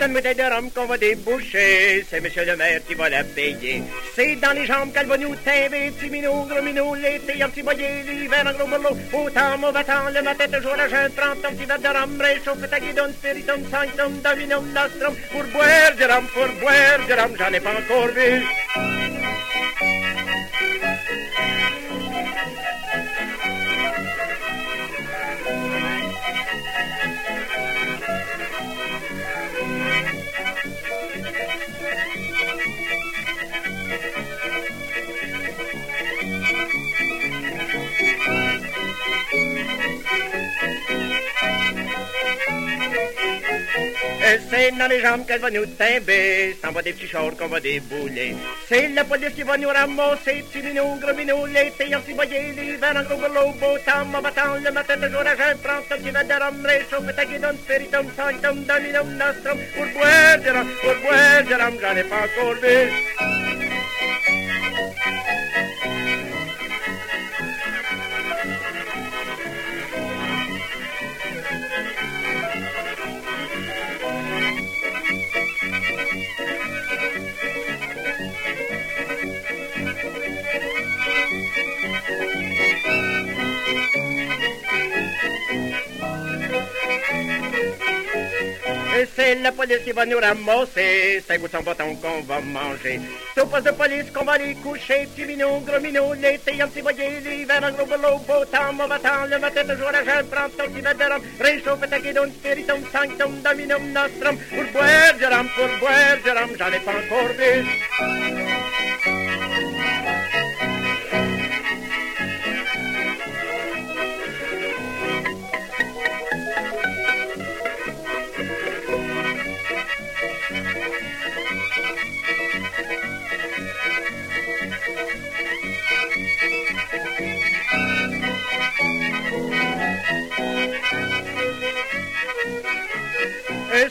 c'est une bouteille de rhum qu'on va déboucher. C'est monsieur le maire qui va la payer. C'est dans les jambes qu'elle va nous timber. Petit minou, gros minou, l'été, un petit boyer, l'hiver, un gros boulot. Autant, mauvais temps, le matin, toujours à jeun, 30, un petit verre de rhum, réchauffe ta guidonne, spiritum, sanctum, dominum, nostrum. Pour boire du rhum, j'en ai pas encore vu. C'est dans les jambes qu'elle va nous timber, s'en va des petits chars qu'on va débouler. C'est la police qui va nous ramasser, petits minous, gros minous, l'été, un petit boyer, l'hiver, un gros boulot, beau temps, mauvais temps, le matin, toujours à jeun, prends ton petit verre de rhum, réchauffe ta guidonne, spiritum, sanctum, dominum, nostrum, pour boire du rhum, j'en ai pas encore vu. C'est la police qui va nous ramasser, 5 ou 100 bâtons qu'on va manger. C'est au poste de police qu'on va les coucher, petit minou, gros minou, l'été, un petit boyer, l'hiver, un gros boulot, beau temps, mauvais temps, le matin, toujours à jeun, prends ton petit verre de rhum, réchauffe ta guidonne, spiritum, sanctum, dominum, nostrum, pour boire du rhum, j'en ai pas encore vu.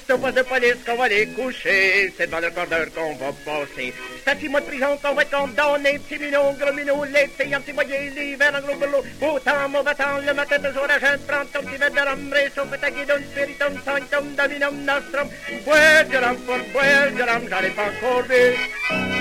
C'est au poste de police qu'on va les coucher, c'est devant le cordeur qu'on va passer. C'est à 6 mois de prison qu'on va être condamné, petit minou, gros minou, l'été, un petit boyer, l'hiver, un gros boulot. Beau temps, mauvais temps, le matin, toujours à jeun, prends ton petit verre de rhum, réchauffe ta guidonne, spiritum, sanctum, dominum, nostrum. Boire du rhum, j'en ai pas encore vu.